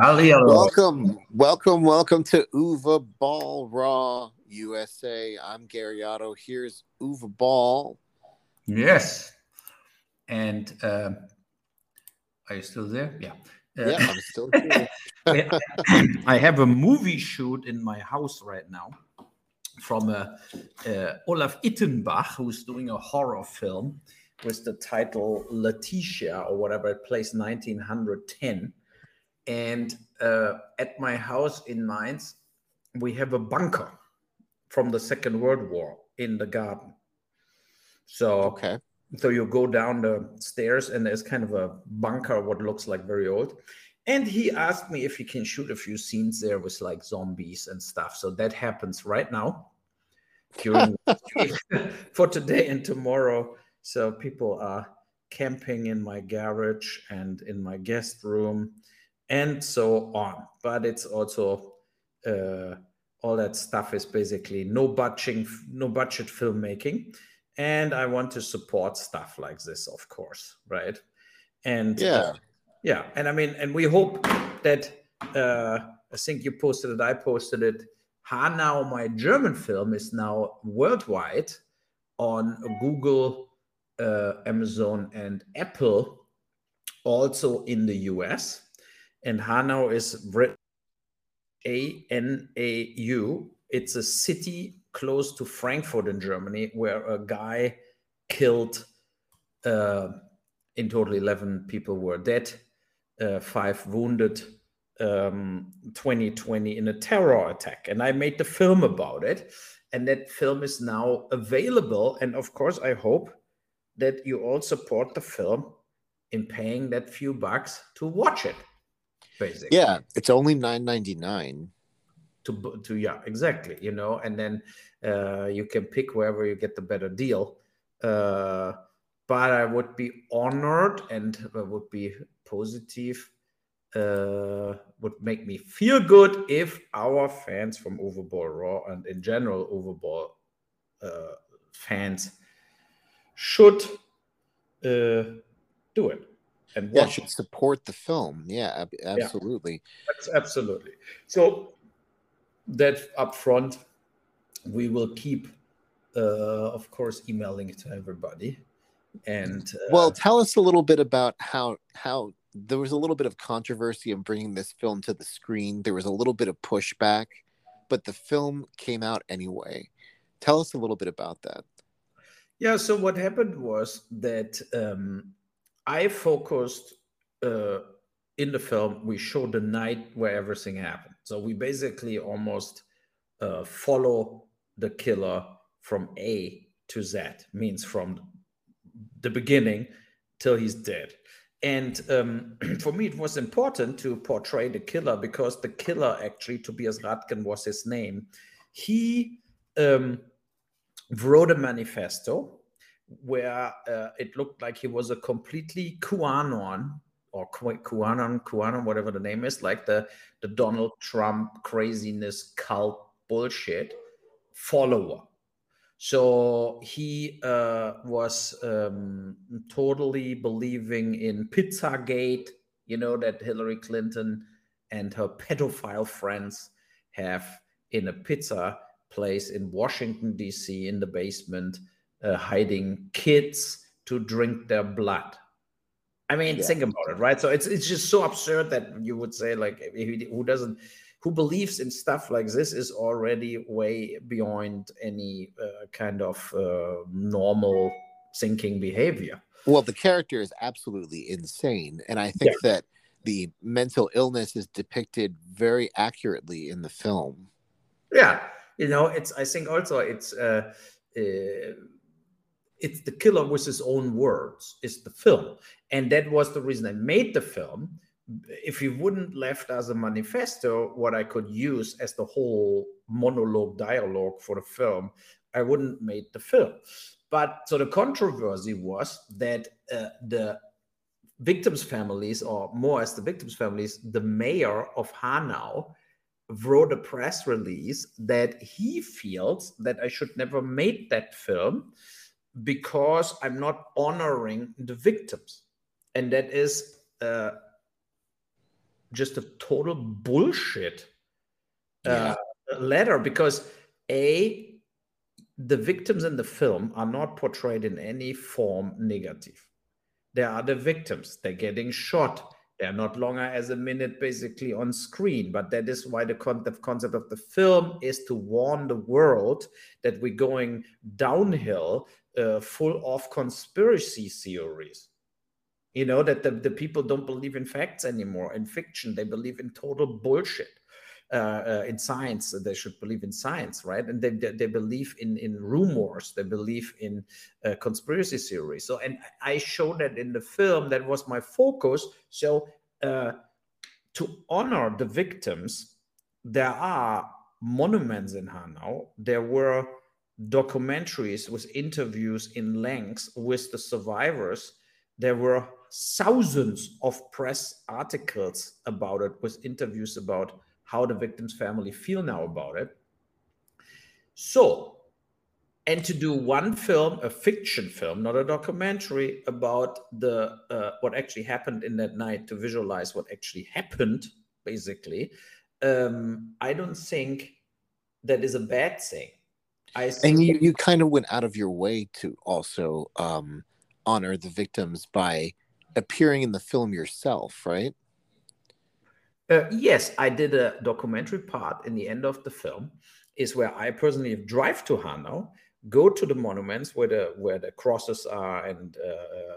Welcome to Uwe Boll Raw USA. I'm Gary Otto. Here's Uwe Boll. Yes. And are you still there? Yeah. Yeah, I'm still here. I have a movie shoot in my house right now from Olaf Ittenbach, who's doing a horror film with the title Letitia or whatever. It plays 1910. And at my house in Mainz, we have a bunker from the Second World War in the garden. So, okay. So you go down the stairs and there's kind of a bunker, what looks like very old. And he asked me if he can shoot a few scenes there with like zombies and stuff. So that happens right now during for today and tomorrow. So people are camping in my garage and in my guest room. And so on, but it's also all that stuff is basically no budget filmmaking, and I want to support stuff like this, of course, right? And yeah, and I mean, and we hope that I think you posted it, I posted it. Hanau, my German film, is now worldwide on Google, Amazon, and Apple, also in the U.S. And Hanau is written A-N-A-U. It's a city close to Frankfurt in Germany where a guy killed, in total 11 people were dead, 5 wounded, 2020 in a terror attack. And I made the film about it. And that film is now available. And of course, I hope that you all support the film in paying that few bucks to watch it. Basically. Yeah, it's only $9.99. Yeah, exactly. You know, and then you can pick wherever you get the better deal. But I would be honored, and would be positive. Would make me feel good if our fans from Uwe Boll Raw and in general Uwe Boll fans should do it. And yeah, should support the film. Yeah, absolutely. Yeah, absolutely. So that up front, we will keep, of course, emailing it to everybody. And well, tell us a little bit about how there was a little bit of controversy in bringing this film to the screen. There was a little bit of pushback, but the film came out anyway. Tell us a little bit about that. Yeah. So what happened was that. I focused in the film, we show the night where everything happened. So we basically almost follow the killer from A to Z, means from the beginning till he's dead. And for me, it was important to portray the killer because the killer actually, Tobias Radtkein was his name. He wrote a manifesto where it looked like he was a completely QAnon, whatever the name is, like the Donald Trump craziness cult bullshit follower. So he was totally believing in Pizzagate, you know, that Hillary Clinton and her pedophile friends have in a pizza place in Washington, D.C. in the basement, hiding kids to drink their blood. I mean, think about it, right? So it's just so absurd that you would say, like, who believes in stuff like this is already way beyond any kind of normal thinking behavior. Well, the character is absolutely insane, and I think that the mental illness is depicted very accurately in the film. Yeah, you know, it's. I think also it's. It's the killer with his own words. It's the film. And that was the reason I made the film. If you wouldn't left as a manifesto, what I could use as the whole monologue dialogue for the film, I wouldn't made the film. But so the controversy was that the victims' families, or more as the victims' families, the mayor of Hanau wrote a press release that he feels that I should never make that film because I'm not honoring the victims. And that is just a total bullshit letter, because A, the victims in the film are not portrayed in any form negative. They are the victims. They're getting shot. They're not longer as a minute basically on screen. But that is why the concept of the film is to warn the world that we're going downhill, full of conspiracy theories. You know, that the people don't believe in facts anymore, in fiction. They believe in total bullshit. In science, they should believe in science, right? And they believe in rumors, they believe in conspiracy theories. So, and I show that in the film. That was my focus. So to honor the victims, there are monuments in Hanau. There were documentaries with interviews in length with the survivors. There were thousands of press articles about it with interviews about how the victim's family feel now about it. So, and to do one film, a fiction film, not a documentary, about the what actually happened in that night, to visualize what actually happened, basically, I don't think that is a bad thing. And you kind of went out of your way to also honor the victims by appearing in the film yourself, right? Yes, I did a documentary part in the end of the film, is where I personally drive to Hanau, go to the monuments where the crosses are, and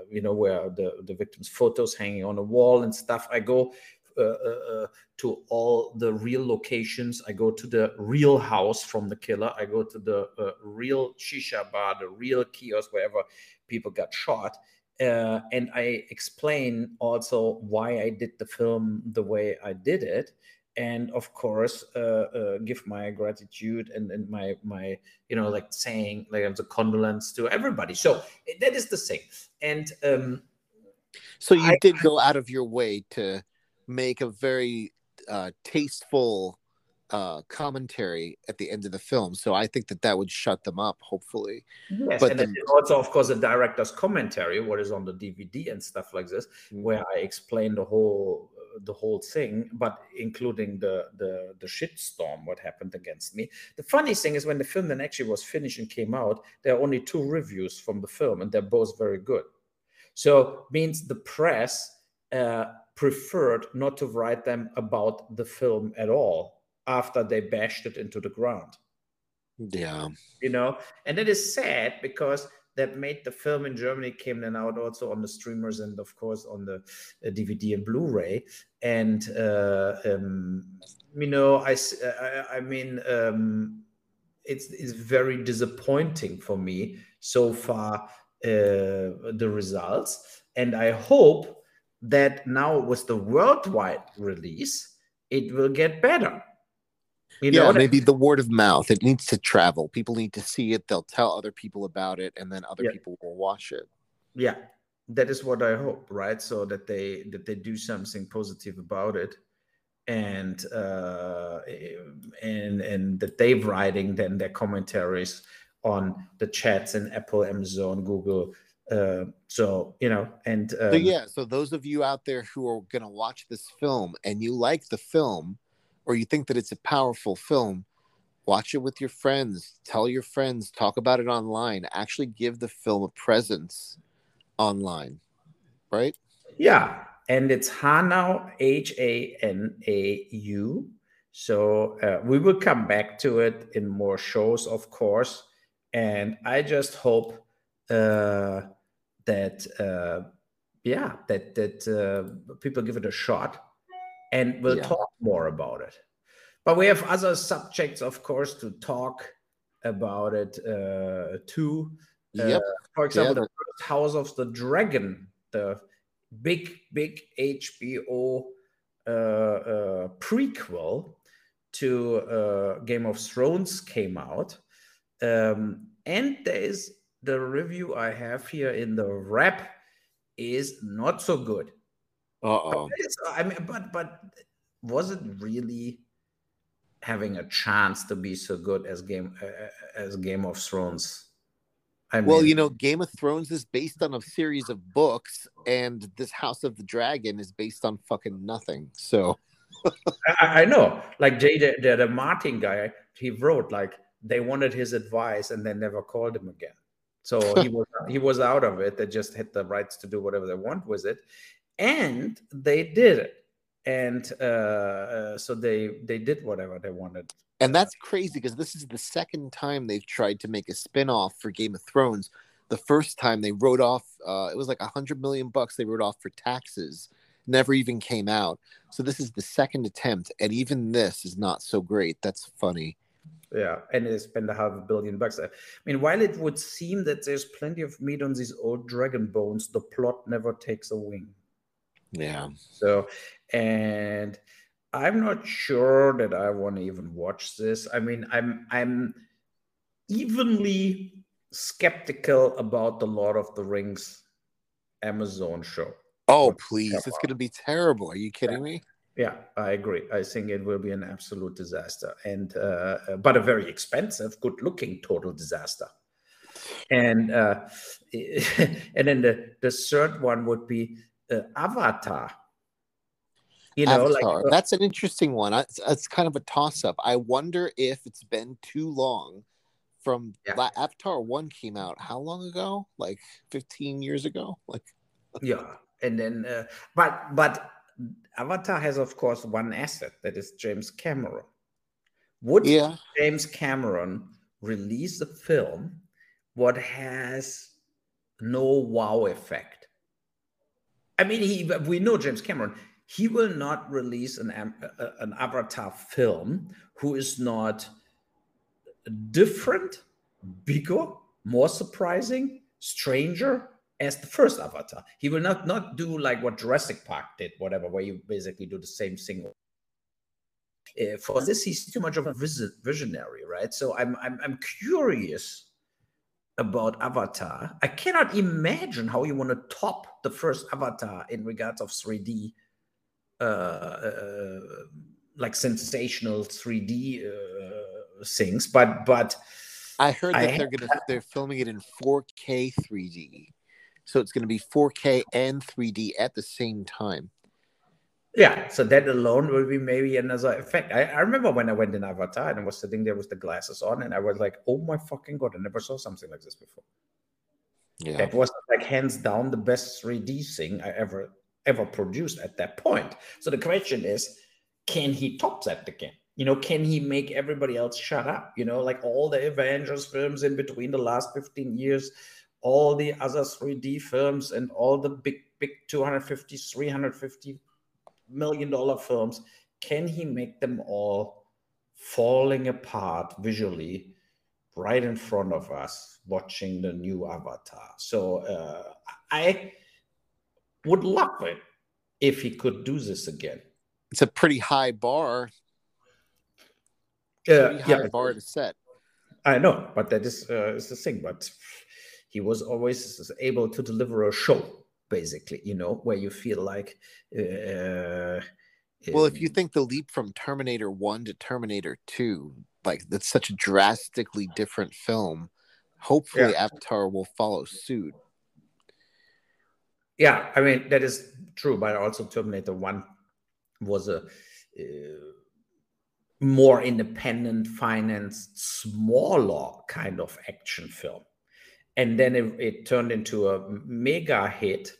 you know, where the victims' photos hanging on a wall and stuff. I go to all the real locations. I go to the real house from the killer. I go to the real shisha bar, the real kiosk, wherever people got shot. And I explain also why I did the film the way I did it, and of course give my gratitude and my you know, like saying, like, I have the condolence to everybody. So that is the thing. And so you did go out of your way to make a very tasteful commentary at the end of the film. So I think that would shut them up, hopefully. Yes, but and then also, of course, the director's commentary, what is on the DVD and stuff like this, where I explain the whole thing, but including the shitstorm, what happened against me. The funny thing is, when the film then actually was finished and came out, there are only two reviews from the film, and they're both very good. So means the press preferred not to write them about the film at all, after they bashed it into the ground. Yeah. You know, and it is sad, because that made the film in Germany, came then out also on the streamers and, of course, on the DVD and Blu-ray. And, you know, I mean, it's very disappointing for me so far, the results. And I hope that now with the worldwide release, it will get better. You know, maybe the word of mouth. It needs to travel. People need to see it. They'll tell other people about it, and then other people will watch it. Yeah, that is what I hope, right? So that they do something positive about it, and that they writing then their commentaries on the chats in Apple, Amazon, Google. So, you know, and so those of you out there who are going to watch this film and you like the film, or you think that it's a powerful film, watch it with your friends, tell your friends, talk about it online, actually give the film a presence online, right? Yeah, and it's Hanau, Hanau. So we will come back to it in more shows, of course. And I just hope that people give it a shot. And we'll talk more about it. But we have other subjects, of course, to talk about it too. Yep. For example, the first House of the Dragon, the big HBO prequel to Game of Thrones, came out. And there is the review I have here in the wrap is not so good. Uh-oh. I mean, but was it really having a chance to be so good as Game of Thrones? Well, you know, Game of Thrones is based on a series of books, and this House of the Dragon is based on fucking nothing. So I know, like the Martin guy, he wrote like they wanted his advice and they never called him again. So he was out of it. They just had the rights to do whatever they want with it, and they did it. And so they did whatever they wanted. And that's crazy because this is the second time they've tried to make a spinoff for Game of Thrones. The first time they wrote off, it was like $100 million they wrote off for taxes. Never even came out. So this is the second attempt, and even this is not so great. That's funny. Yeah, and they spend $500 million. I mean, while it would seem that there's plenty of meat on these old dragon bones, the plot never takes a wing. Yeah. So, and I'm not sure that I want to even watch this. I mean, I'm evenly skeptical about the Lord of the Rings Amazon show. Oh, please. It's going to be terrible. Are you kidding me? Yeah, I agree. I think it will be an absolute disaster, and but a very expensive, good-looking total disaster. And and then the third one would be Avatar. You know, Avatar. Like, that's an interesting one. It's kind of a toss-up. I wonder if it's been too long from Avatar 1 came out. How long ago? Like 15 years ago? Like. Yeah, and then but Avatar has, of course, one asset, that is James Cameron. Would James Cameron release a film what has no wow effect? I mean, we know James Cameron. He will not release an Avatar film who is not different, bigger, more surprising, stranger as the first Avatar. He will not do like what Jurassic Park did, whatever, where you basically do the same thing. For this, he's too much of a visionary, right? So I'm curious about Avatar. I cannot imagine how you want to top the first Avatar in regards of 3D, like sensational 3D things. But I heard that they're filming it in 4K 3D. So it's going to be 4K and 3D at the same time. Yeah, so that alone will be maybe another effect. I remember when I went in Avatar and I was sitting there with the glasses on, and I was like, oh my fucking God, I never saw something like this before. Yeah. That was like hands down the best 3D thing I ever produced at that point. So the question is, can he top that again? You know, can he make everybody else shut up? You know, like all the Avengers films in between the last 15 years, all the other 3D films and all the big $250-350 million films, can he make them all falling apart visually right in front of us watching the new Avatar? So I would love it if he could do this again. It's a pretty high bar. Bar to set. I know, but that is the thing. But he was always able to deliver a show, basically, you know, where you feel like... well, if you think the leap from Terminator 1 to Terminator 2, like, that's such a drastically different film. Hopefully, Avatar will follow suit. Yeah, I mean, that is true. But also Terminator 1 was a more independent, financed, smaller kind of action film. And then it turned into a mega hit.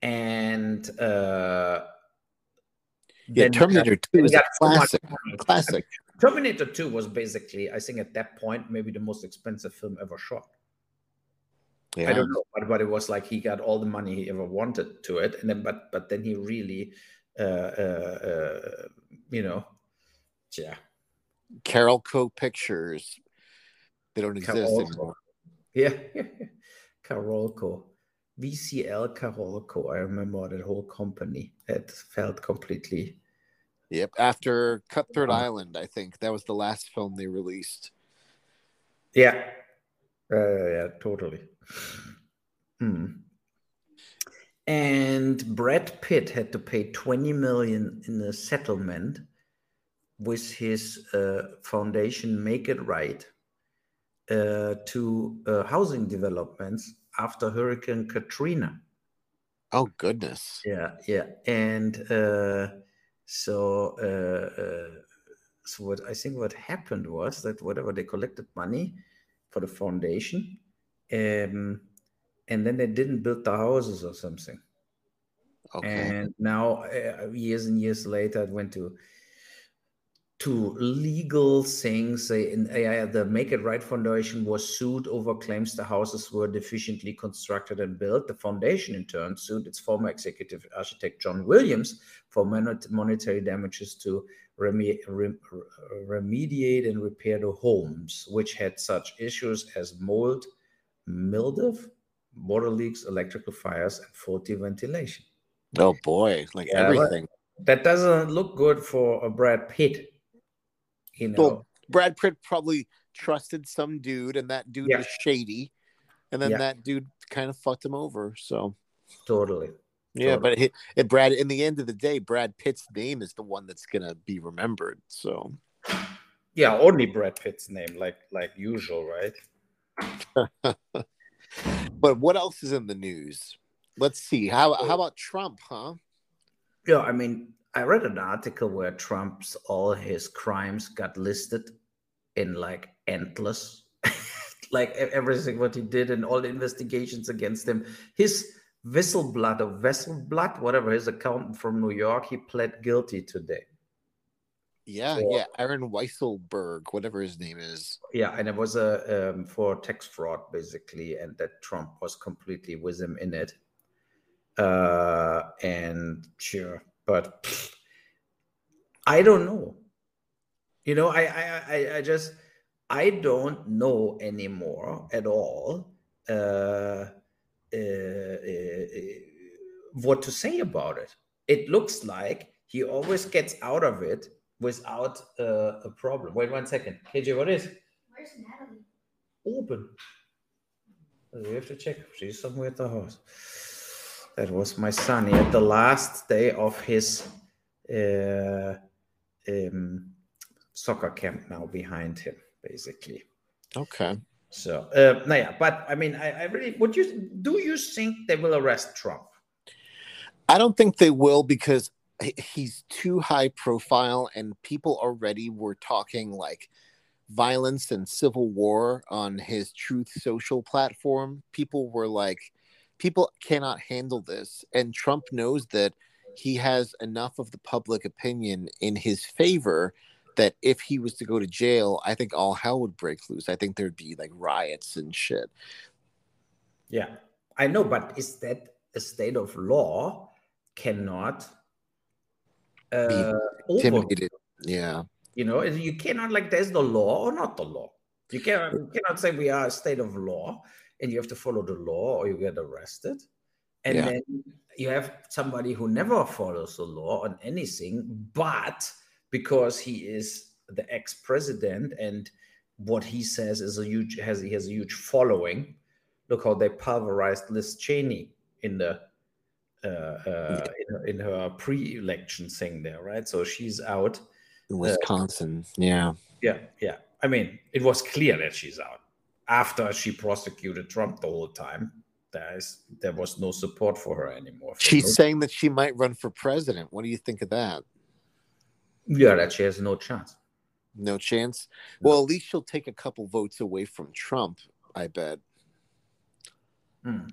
And Terminator 2 is a classic. Terminator 2 was basically, I think at that point, maybe the most expensive film ever shot. Yeah. I don't know, but it was like he got all the money he ever wanted to it. And then, but then he really, you know, yeah. Carolco Pictures, they don't exist anymore. Yeah, Carolco, VCL Carolco. I remember that whole company. It felt completely. Yep, after Cutthroat Island, I think that was the last film they released. Yeah, yeah, totally. Mm. And Brad Pitt had to pay $20 million in a settlement with his foundation, Make It Right. to housing developments after Hurricane Katrina. Oh, goodness. Yeah, yeah. And so what I think what happened was that whatever they collected money for the foundation, and then they didn't build the houses or something. Okay. And now, years and years later, it went to legal things. The Make It Right Foundation was sued over claims the houses were deficiently constructed and built. The foundation, in turn, sued its former executive architect, John Williams, for monetary damages to remediate and repair the homes, which had such issues as mold, mildew, water leaks, electrical fires, and faulty ventilation. Oh, boy. Like everything. That doesn't look good for a Brad Pitt. You know? Well, Brad Pitt probably trusted some dude, and that dude was shady, and then that dude kind of fucked him over. So, totally. Yeah, totally. But Brad, in the end of the day, Brad Pitt's name is the one that's gonna be remembered. So, yeah, only Brad Pitt's name, like usual, right? But what else is in the news? Let's see. How about Trump? Huh? Yeah, I mean, I read an article where Trump's all his crimes got listed in like endless, like everything what he did and all the investigations against him. His Vesselblatt, whatever, his accountant from New York, he pled guilty today. Yeah, Aaron Weisselberg, whatever his name is. Yeah, and it was for tax fraud basically, and that Trump was completely with him in it. And sure. But I don't know. You know, I don't know anymore at all what to say about it. It looks like he always gets out of it without a problem. Wait 1 second. KJ, what is? Where's Natalie? Open. We have to check. She's somewhere at the house. That was my son. He had the last day of his soccer camp now behind him, basically. Okay. So, but I mean, I really, do you think they will arrest Trump? I don't think they will because he's too high profile and people already were talking like violence and civil war on his Truth Social platform. People were like, people cannot handle this, and Trump knows that he has enough of the public opinion in his favor that if he was to go to jail, I think all hell would break loose. I think there'd be like riots and shit. Yeah, I know, but is that a state of law cannot be intimidated? Yeah, you know, you cannot like there's the law or not the law. You cannot say we are a state of law. And you have to follow the law or you get arrested. And then you have somebody who never follows the law on anything, but because he is the ex-president and what he says is he has a huge following. Look how they pulverized Liz Cheney in the in her pre-election thing there, right? So she's out. In Wisconsin, Yeah. I mean, it was clear that she's out. After she prosecuted Trump the whole time, there was no support for her anymore. She's saying that she might run for president. What do you think of that? Yeah, that she has no chance. No chance? No. Well, at least she'll take a couple votes away from Trump, I bet.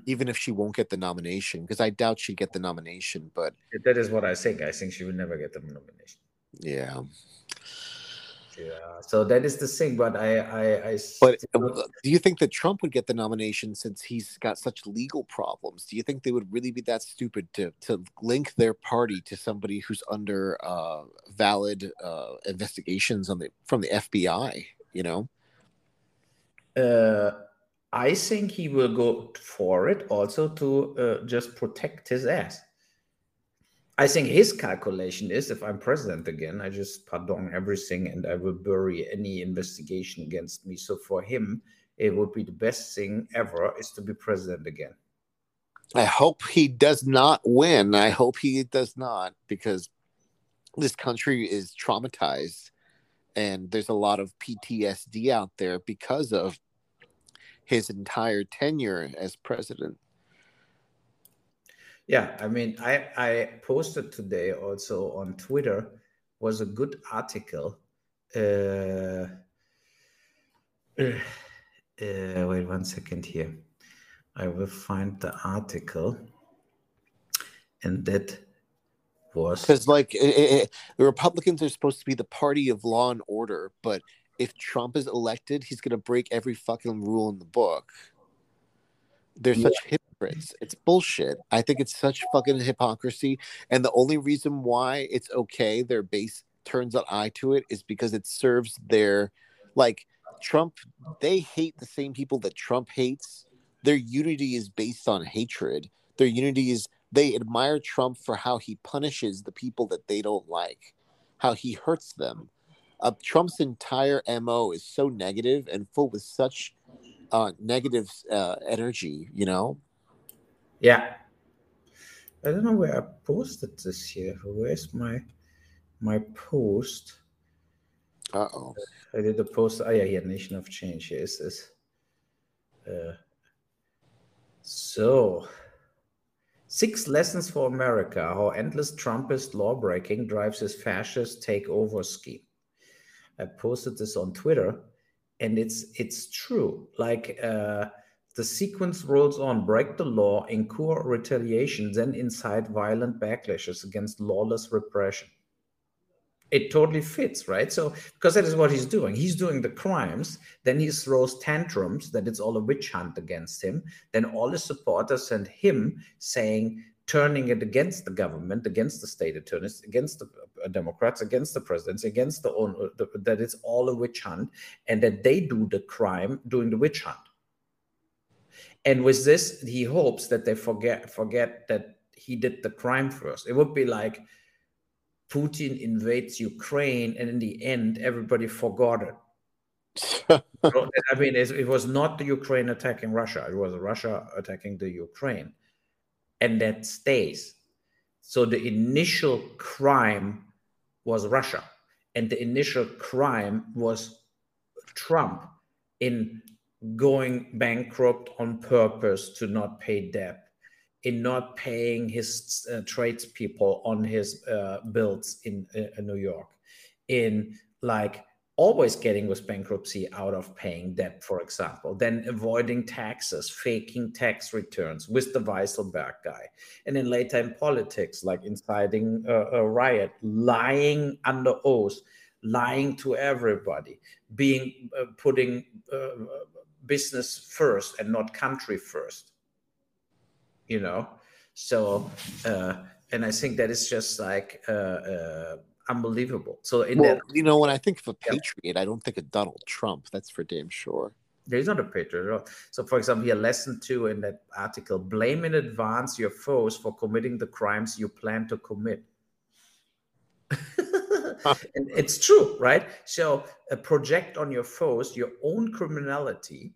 Even if she won't get the nomination, because I doubt she'd get the nomination. But that is what I think. I think she will never get the nomination. Yeah. Yeah, so that is the thing, but do you think that Trump would get the nomination since he's got such legal problems? Do you think they would really be that stupid to link their party to somebody who's under valid investigations from the FBI, you know? I think he will go for it also to just protect his ass. I think his calculation is, if I'm president again, I just pardon everything and I will bury any investigation against me. So for him, it would be the best thing ever is to be president again. I hope he does not win. I hope he does not, because this country is traumatized and there's a lot of PTSD out there because of his entire tenure as president. Yeah, I mean, I posted today also on Twitter was a good article. Wait one second here. I will find the article. And that was... Because, like, the Republicans are supposed to be the party of law and order, but if Trump is elected, he's going to break every fucking rule in the book. They're such hypocrites. It's bullshit. I think it's such fucking hypocrisy. And the only reason why it's okay, their base turns an eye to it, is because it serves their, like, Trump, they hate the same people that Trump hates. Their unity is based on hatred. Their unity is, they admire Trump for how he punishes the people that they don't like, how he hurts them. Trump's entire MO is so negative and full with such negative energy, you know? Yeah. I don't know where I posted this here. Where's my post? Uh-oh. I did a post. Oh, yeah, here, Nation of Change. Here is this. So, 6 lessons for America. How endless Trumpist lawbreaking drives his fascist takeover scheme. I posted this on Twitter. And it's true. Like the sequence rolls on: break the law, incur retaliation, then incite violent backlashes against lawless repression. It totally fits, right? So because that is what he's doing. He's doing the crimes. Then he throws tantrums that it's all a witch hunt against him. Then all his supporters send him saying, turning it against the government, against the state attorneys, against the Democrats, against the presidents, against the own, that it's all a witch hunt, and that they do the crime during the witch hunt. And with this, he hopes that they forget that he did the crime first. It would be like Putin invades Ukraine, and in the end, everybody forgot it. I mean, it was not the Ukraine attacking Russia. It was Russia attacking the Ukraine. And that stays. So the initial crime was Russia. And the initial crime was Trump in going bankrupt on purpose to not pay debt, in not paying his tradespeople on his bills in New York, in like always getting with bankruptcy out of paying debt, for example, then avoiding taxes, faking tax returns with the Weisselberg guy. And then later in politics, like inciting a riot, lying under oath, lying to everybody, being putting business first and not country first, you know? So, and I think that is just like, unbelievable. So in you know, when I think of a patriot, I don't think of Donald Trump. That's for damn sure. There's not a patriot at all. So for example, here, lesson 2 in that article: blame in advance your foes for committing the crimes you plan to commit. And it's true, right? So project on your foes your own criminality.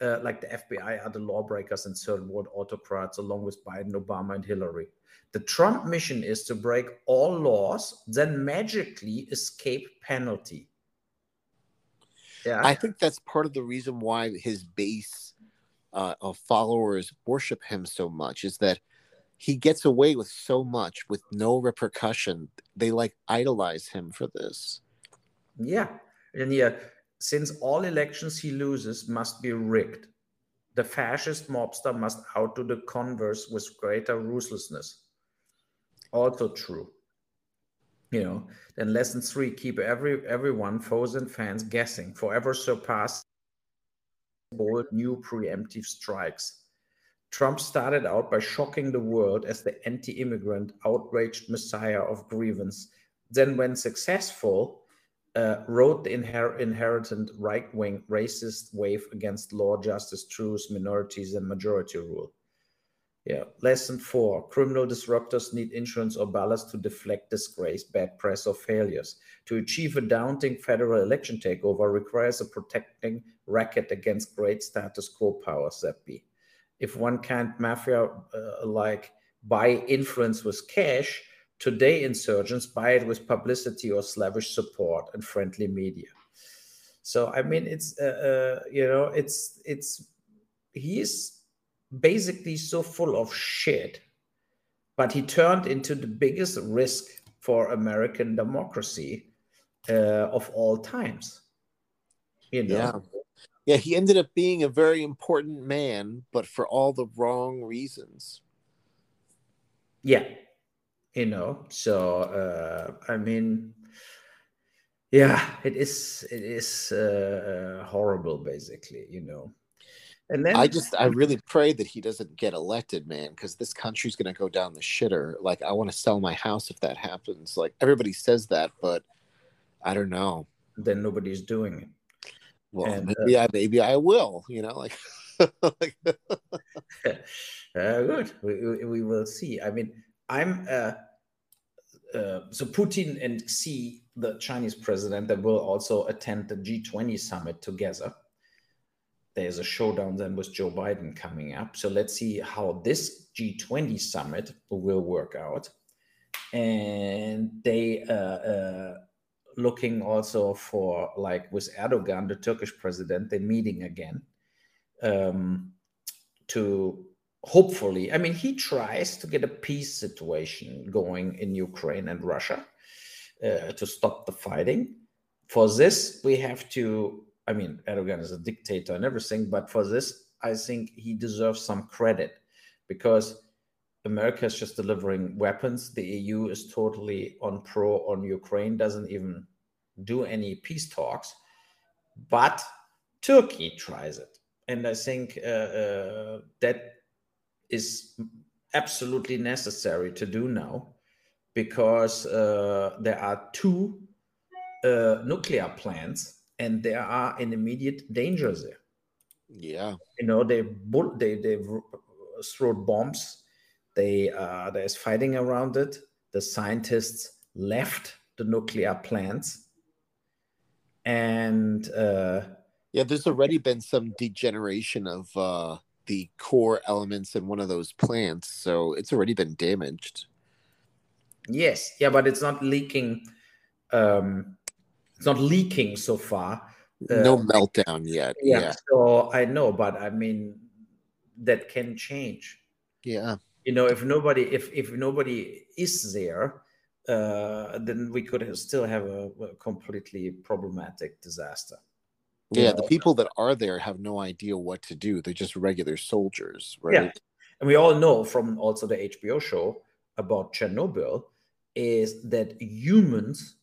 Like the FBI are the lawbreakers and third world autocrats, along with Biden, Obama, and Hillary. The Trump mission is to break all laws, then magically escape penalty. Yeah, I think that's part of the reason why his base of followers worship him so much, is that he gets away with so much with no repercussion. They like idolize him for this. Yeah, and yeah. Since all elections he loses must be rigged, the fascist mobster must outdo the converse with greater ruthlessness. Also true. You know, then lesson 3, keep everyone, foes and fans, guessing, forever surpass bold new preemptive strikes. Trump started out by shocking the world as the anti-immigrant, outraged messiah of grievance. Then when successful, wrote the inherent right-wing racist wave against law, justice, truth, minorities, and majority rule. Yeah. Lesson 4, criminal disruptors need insurance or ballast to deflect disgrace, bad press, or failures. To achieve a daunting federal election takeover requires a protecting racket against great status quo powers that be. If one can't mafia-like buy influence with cash, today, insurgents buy it with publicity or slavish support and friendly media. So, I mean, it's he is basically so full of shit, but he turned into the biggest risk for American democracy of all times. You know? Yeah. Yeah, he ended up being a very important man, but for all the wrong reasons. Yeah, you know, so, I mean, yeah, it is horrible, basically, you know. And then I really pray that he doesn't get elected, man, because this country's going to go down the shitter. Like, I want to sell my house if that happens. Like, everybody says that, but I don't know. Then nobody's doing it. Well, and, maybe I will, you know, like. Good. We will see. I mean, I'm so Putin and Xi, the Chinese president, that will also attend the G20 summit together. There's a showdown then with Joe Biden coming up. So let's see how this G20 summit will work out. And they looking also for, like with Erdogan, the Turkish president, they're meeting again to hopefully, I mean, he tries to get a peace situation going in Ukraine and Russia to stop the fighting. For this, we have to, I mean, Erdogan is a dictator and everything, but for this, I think he deserves some credit because America is just delivering weapons. The EU is totally on Ukraine, doesn't even do any peace talks, but Turkey tries it. And I think that is absolutely necessary to do now because there are two nuclear plants and there are an immediate danger there. Yeah. You know, they throw bombs. There's fighting around it. The scientists left the nuclear plants. And... yeah, there's already been some degeneration of the core elements in one of those plants. So it's already been damaged. Yes. Yeah, but it's not leaking... It's not leaking so far. No meltdown yet. Yeah. So I know, but I mean, that can change. Yeah. You know, if nobody is there, then we could still have a completely problematic disaster. Yeah. The people that are there have no idea what to do. They're just regular soldiers, right? Yeah. And we all know from also the HBO show about Chernobyl is that humans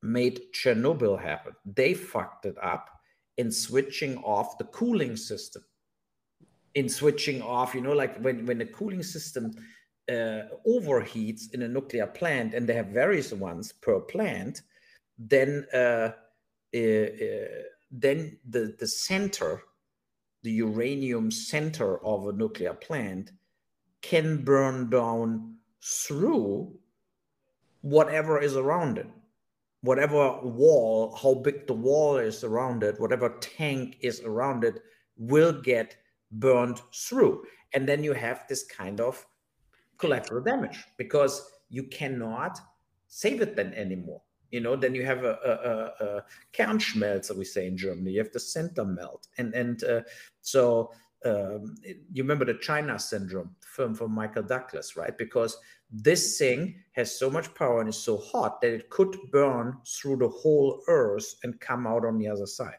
made Chernobyl happen. They fucked it up in switching off the cooling system. In switching off, you know, like when the cooling system overheats in a nuclear plant, and they have various ones per plant, then the center, the uranium center of a nuclear plant can burn down through whatever is around it. Whatever wall, how big the wall is around it, whatever tank is around it will get burned through. And then you have this kind of collateral damage because you cannot save it then anymore. You know, then you have a Kernschmelz, we say in Germany, you have the center melt. And so you remember the China syndrome film from Michael Douglas, right? Because this thing has so much power and is so hot that it could burn through the whole earth and come out on the other side.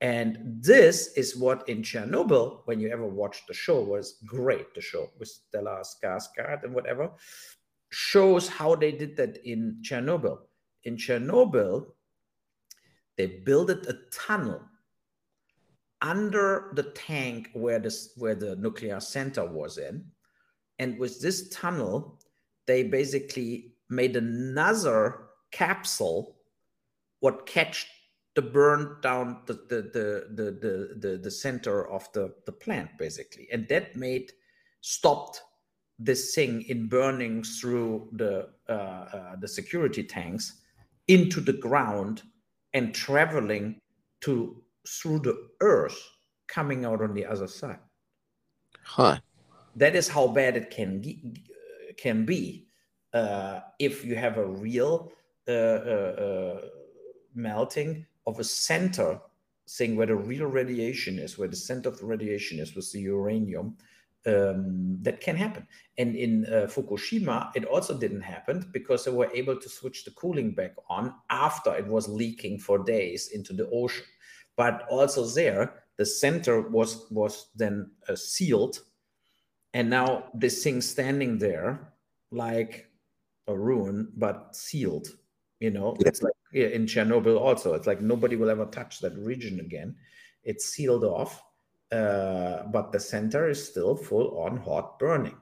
And this is what in Chernobyl, when you ever watched the show, was great. The show with Stella Skarsgård and whatever shows how they did that in Chernobyl. In Chernobyl, they built a tunnel under the tank where the nuclear center was in. And with this tunnel, they basically made another capsule what catched the burn down the center of the plant, basically. And that stopped this thing in burning through the security tanks into the ground and traveling through the earth, coming out on the other side. Huh. That is how bad it can be if you have a real melting of a center saying where the real radiation is, where the center of the radiation is with the uranium, that can happen. And in Fukushima, it also didn't happen because they were able to switch the cooling back on after it was leaking for days into the ocean. But also there, the center was then sealed. And now this thing standing there like a ruin, but sealed, you know, it's like in Chernobyl also, it's like nobody will ever touch that region again. It's sealed off, but the center is still full on hot burning.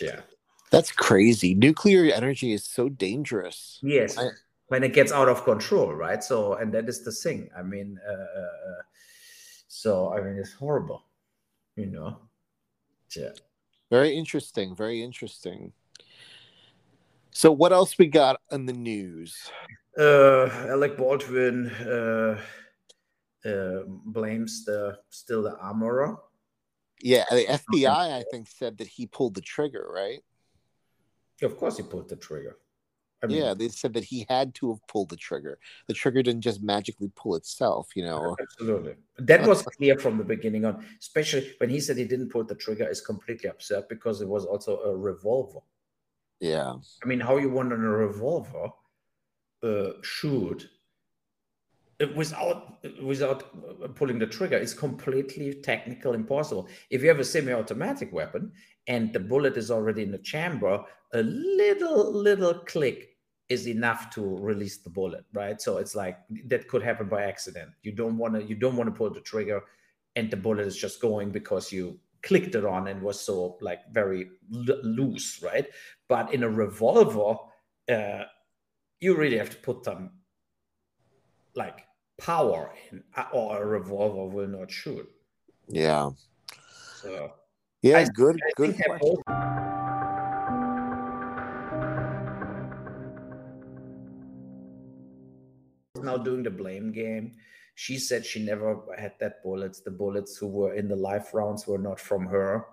Yeah. That's crazy. Nuclear energy is so dangerous. Yes. When it gets out of control, right? So, and that is the thing. I mean, it's horrible, you know? Yeah. Very interesting. Very interesting. So what else we got in the news? Alec Baldwin blames the armorer. Yeah, the FBI, I think, said that he pulled the trigger, right? Of course he pulled the trigger. I mean, yeah, they said that he had to have pulled the trigger. The trigger didn't just magically pull itself, you know. Absolutely. That was clear from the beginning on, especially when he said he didn't pull the trigger is completely absurd because it was also a revolver. Yeah. I mean, how you want on a revolver shoot without pulling the trigger is completely technical impossible. If you have a semi-automatic weapon and the bullet is already in the chamber, a little click is enough to release the bullet, right? So it's like that could happen by accident. You don't want to pull the trigger and the bullet is just going because you clicked it on and was so like very loose, right? But in a revolver, you really have to put some like power in, or a revolver will not shoot. Yeah. So yeah, good question. Now doing the blame game. She said she never had that bullets. The bullets who were in the live rounds were not from her.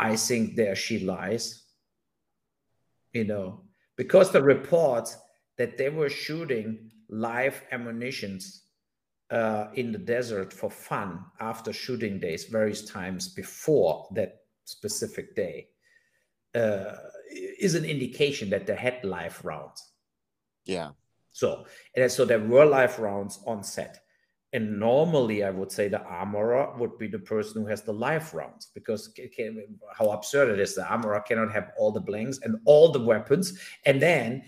I think there she lies, you know, because the reports that they were shooting live ammunitions in the desert for fun after shooting days various times before that specific day is an indication that they had live rounds. Yeah. So there were live rounds on set. And normally, I would say the armorer would be the person who has the live rounds because how absurd it is. The armorer cannot have all the blanks and all the weapons, and then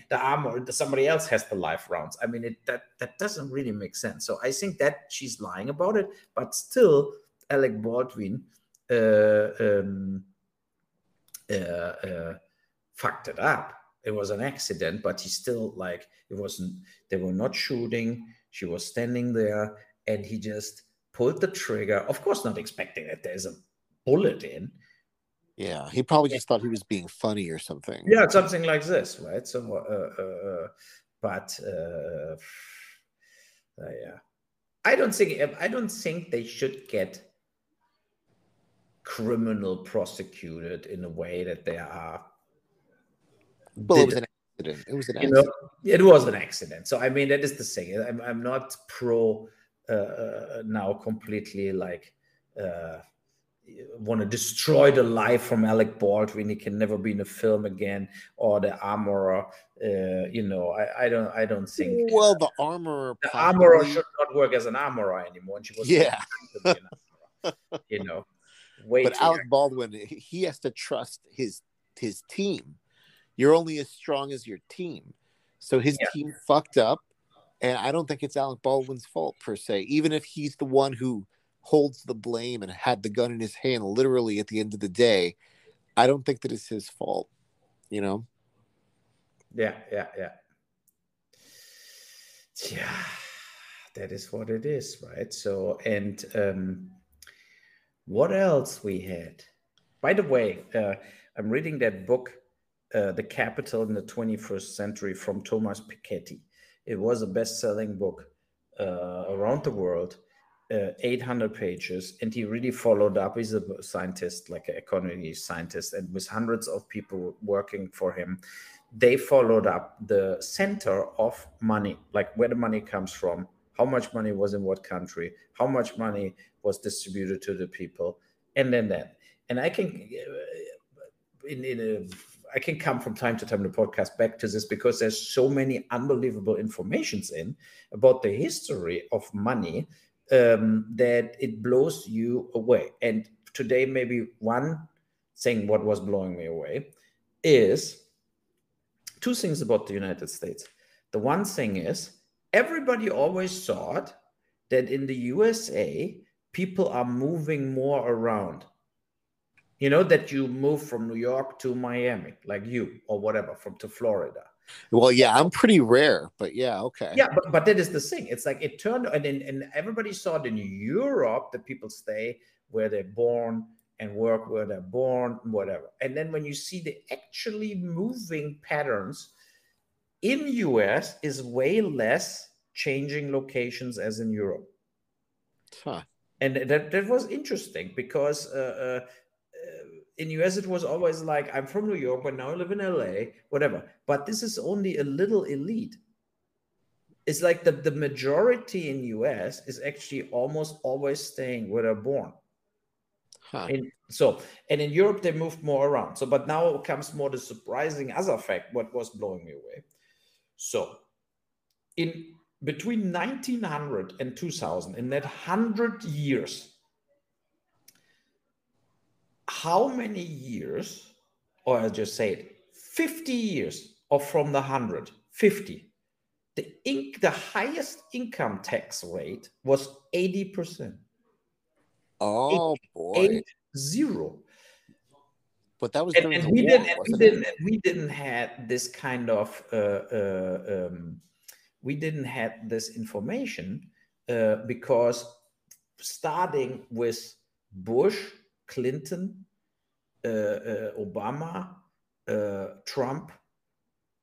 somebody else has the live rounds. I mean, that doesn't really make sense. So I think that she's lying about it, but still, Alec Baldwin fucked it up. It was an accident, but he still like it wasn't. They were not shooting. She was standing there. And he just pulled the trigger, of course not expecting that there's a bullet in. Yeah, he probably just thought he was being funny or something. Yeah, something like this, right? So, yeah, I don't think they should get criminal prosecuted in a way that they are. Well, it was an accident. You know, it was an accident. So I mean, that is the thing. I'm not pro. Now completely like want to destroy the life from Alec Baldwin. He can never be in a film again, or the armorer. You know, I don't think. Well, the armorer should not work as an armorer anymore. And she was trying to be an armorer, you know. But Alec Baldwin, he has to trust his team. You're only as strong as your team. So his team fucked up. And I don't think it's Alec Baldwin's fault, per se, even if he's the one who holds the blame and had the gun in his hand literally at the end of the day. I don't think that it's his fault, you know? Yeah. That is what it is, right? So, and what else we had? By the way, I'm reading that book, The Capital in the 21st Century from Thomas Piketty. It was a best-selling book around the world, 800 pages, and he really followed up. He's a scientist, like an economy scientist, and with hundreds of people working for him, they followed up the center of money, like where the money comes from, how much money was in what country, how much money was distributed to the people, and then that. And I can, I can come from time to time the podcast back to this because there's so many unbelievable informations in about the history of money that it blows you away. And today, maybe one thing what was blowing me away is two things about the United States. The one thing is everybody always thought that in the USA, people are moving more around. You know, that you move from New York to Miami, like you, or whatever, to Florida. Well, yeah, I'm pretty rare, but yeah, okay. Yeah, but that is the thing. It's like it turned, and everybody saw it in Europe that people stay where they're born and work where they're born, whatever. And then when you see the actually moving patterns in US is way less changing locations as in Europe. Huh. And that was interesting because... in US, it was always like, I'm from New York, but now I live in LA, whatever. But this is only a little elite. It's like the majority in US is actually almost always staying where they're born. Huh. And in Europe, they moved more around. So, but now comes more the surprising other fact, what was blowing me away. So in between 1900 and 2000, in that 100 years, how many years, or I'll just say it, 50 years, or from the 100, 50, the highest income tax rate was 80%. Oh, 80. But that was during the war, wasn't it? And we didn't have this kind of, we didn't have this information because starting with Bush, Clinton, Obama, Trump,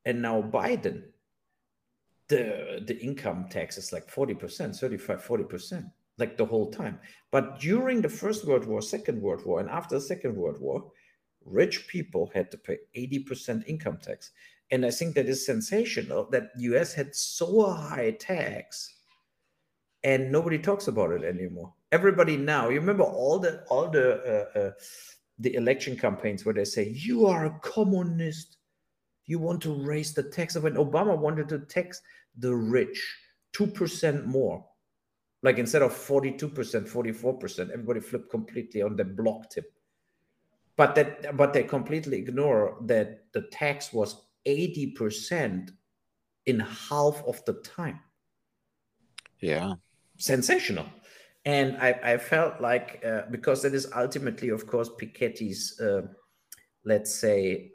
and now Biden, the income tax is like 40%, 35-40%, like the whole time. But during the First World War, Second World War, and after the Second World War, rich people had to pay 80% income tax. And I think that is sensational that US had so high tax and nobody talks about it anymore. Everybody now, you remember all the election campaigns where they say, you are a communist. You want to raise the tax. When Obama wanted to tax the rich 2% more, like instead of 42%, 44%, everybody flipped completely on the block tip. But they completely ignore that the tax was 80% in half of the time. Yeah. Sensational. And I felt like, because that is ultimately, of course, Piketty's, let's say,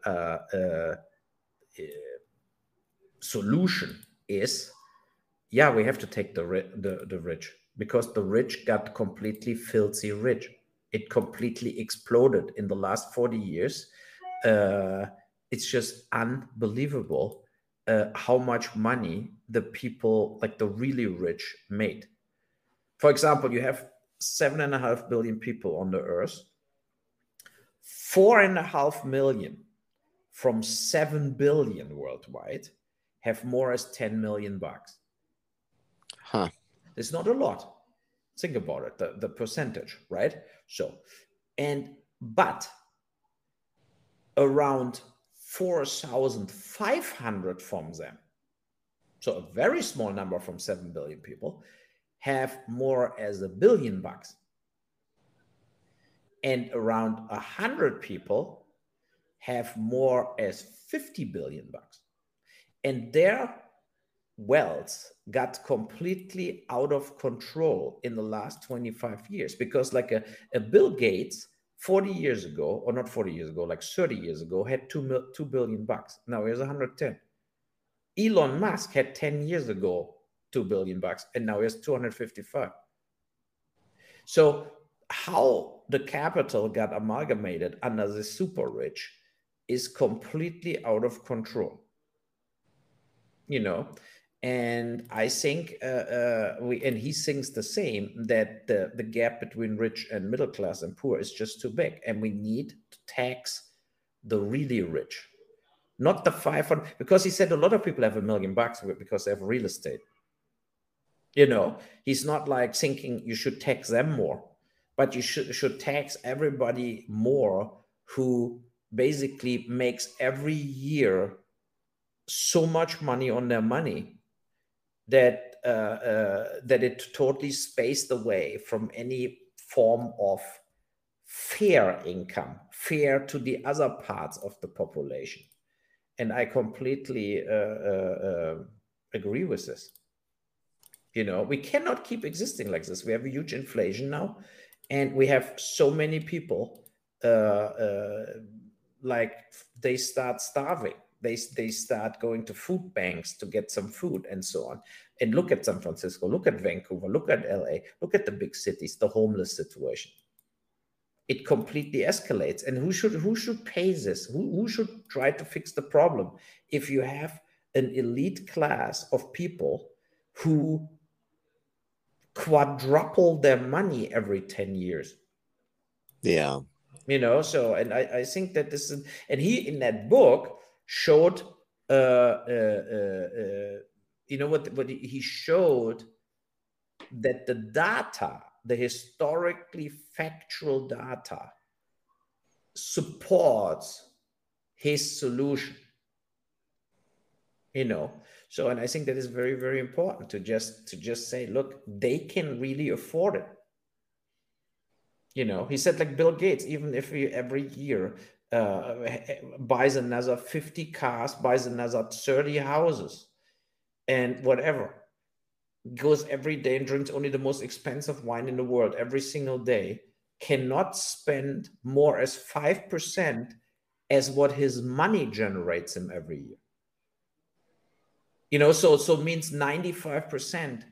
solution is, yeah, we have to take the rich because the rich got completely filthy rich. It completely exploded in the last 40 years. It's just unbelievable how much money the people, like the really rich, made. For example, you have 7.5 billion people on the earth, 4.5 million from 7 billion worldwide have more as $10 million. Huh. It's not a lot. Think about it, the percentage, right? So, but around 4,500 from them, so a very small number from 7 billion people, have more as $1 billion. And around 100 people have more as $50 billion. And their wealth got completely out of control in the last 25 years because like a Bill Gates 40 years ago, or not 40 years ago, like 30 years ago, had $2 billion. Now he has 110. Elon Musk had 10 years ago, $2 billion, and now he has 255. So how the capital got amalgamated under the super rich is completely out of control, you know. And I think he thinks the same, that the gap between rich and middle class and poor is just too big, and we need to tax the really rich, not the 500, because he said a lot of people have $1 million because they have real estate. You know, he's not like thinking you should tax them more, but you should tax everybody more who basically makes every year so much money on their money that that it totally spaced away from any form of fair income, fair to the other parts of the population. And I completely agree with this. You know, we cannot keep existing like this. We have a huge inflation now, and we have so many people like they start starving. They start going to food banks to get some food and so on. And look at San Francisco, look at Vancouver, look at LA, look at the big cities, the homeless situation. It completely escalates. And who should pay this? Who should try to fix the problem? If you have an elite class of people who quadruple their money every 10 years. Yeah. You know, so, and I think that this is, and he in that book showed, you know, what he showed that the data, the historically factual data supports his solution, you know. So, and I think that is very, very important to just say, look, they can really afford it. You know, he said, like Bill Gates, even if he every year buys another 50 cars, buys another 30 houses and whatever, goes every day and drinks only the most expensive wine in the world every single day, cannot spend more as 5% as what his money generates him every year. You know, so means 95%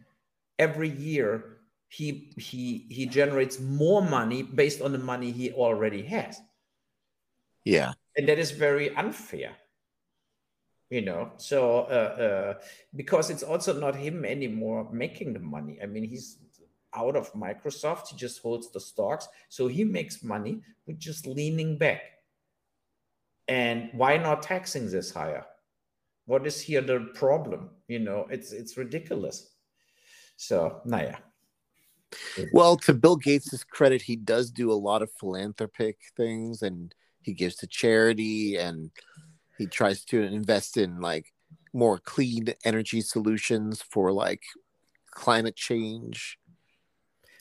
every year he generates more money based on the money he already has. Yeah, and that is very unfair. You know, so because it's also not him anymore making the money. I mean, he's out of Microsoft. He just holds the stocks, so he makes money with just leaning back. And why not taxing this higher? What is here the problem? You know, it's ridiculous. So, yeah. Well, to Bill Gates' credit, he does do a lot of philanthropic things, and he gives to charity, and he tries to invest in, like, more clean energy solutions for, like, climate change.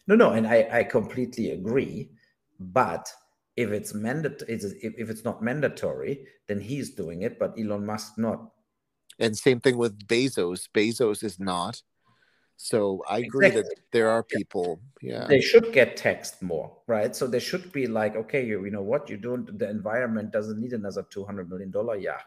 No, and I completely agree, but if it's if it's not mandatory, then he's doing it, but Elon Musk not. And same thing with Bezos. Bezos is not. So I agree that there are people. Yeah, they should get taxed more, right? So they should be like, okay, you know what? You don't. The environment doesn't need another $200 million yacht.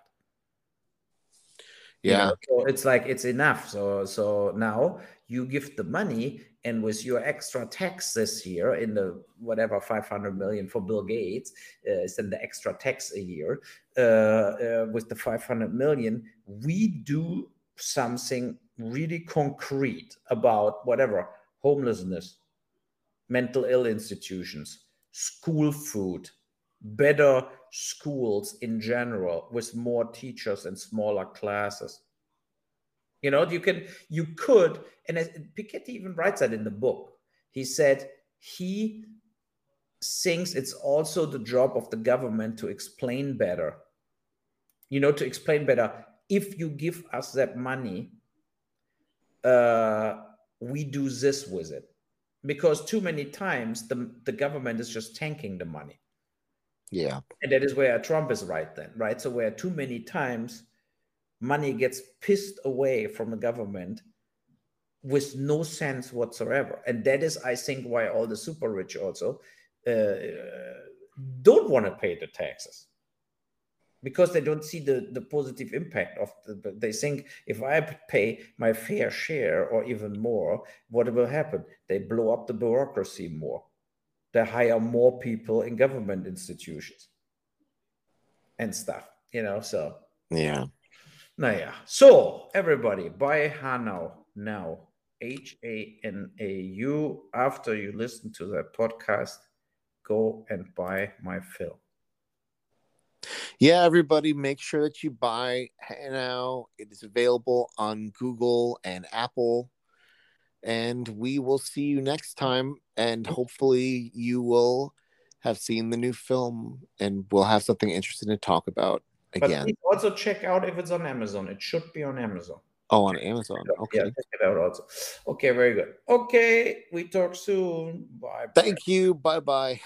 Yeah, you know, so it's like it's enough. So now you give the money, and with your extra tax this year in the whatever 500 million for Bill Gates, is in the extra tax a year, with the 500 million, we do something really concrete about whatever, homelessness, mental ill institutions, school food, better schools in general with more teachers and smaller classes. You know, you could, and Piketty even writes that in the book. He said he thinks it's also the job of the government to explain better. You know, to explain better, if you give us that money, we do this with it. Because too many times the government is just tanking the money. Yeah. And that is where Trump is right then, right? So where too many times money gets pissed away from the government with no sense whatsoever. And that is, I think, why all the super rich also don't want to pay the taxes, because they don't see the positive impact of they think, if I pay my fair share or even more, what will happen? They blow up the bureaucracy more. They hire more people in government institutions and stuff, you know, so. Yeah. So everybody, buy Hanau now, Hanau. After you listen to that podcast, go and buy my film. Yeah, everybody, make sure that you buy Hanau. It is available on Google and Apple. And we will see you next time. And hopefully you will have seen the new film and we'll have something interesting to talk about again. But also check out if it's on Amazon. It should be on Amazon. Oh, on Amazon. Okay. Yeah, check it out also. Okay, very good. Okay, we talk soon. Bye. Thank you. Bye-bye.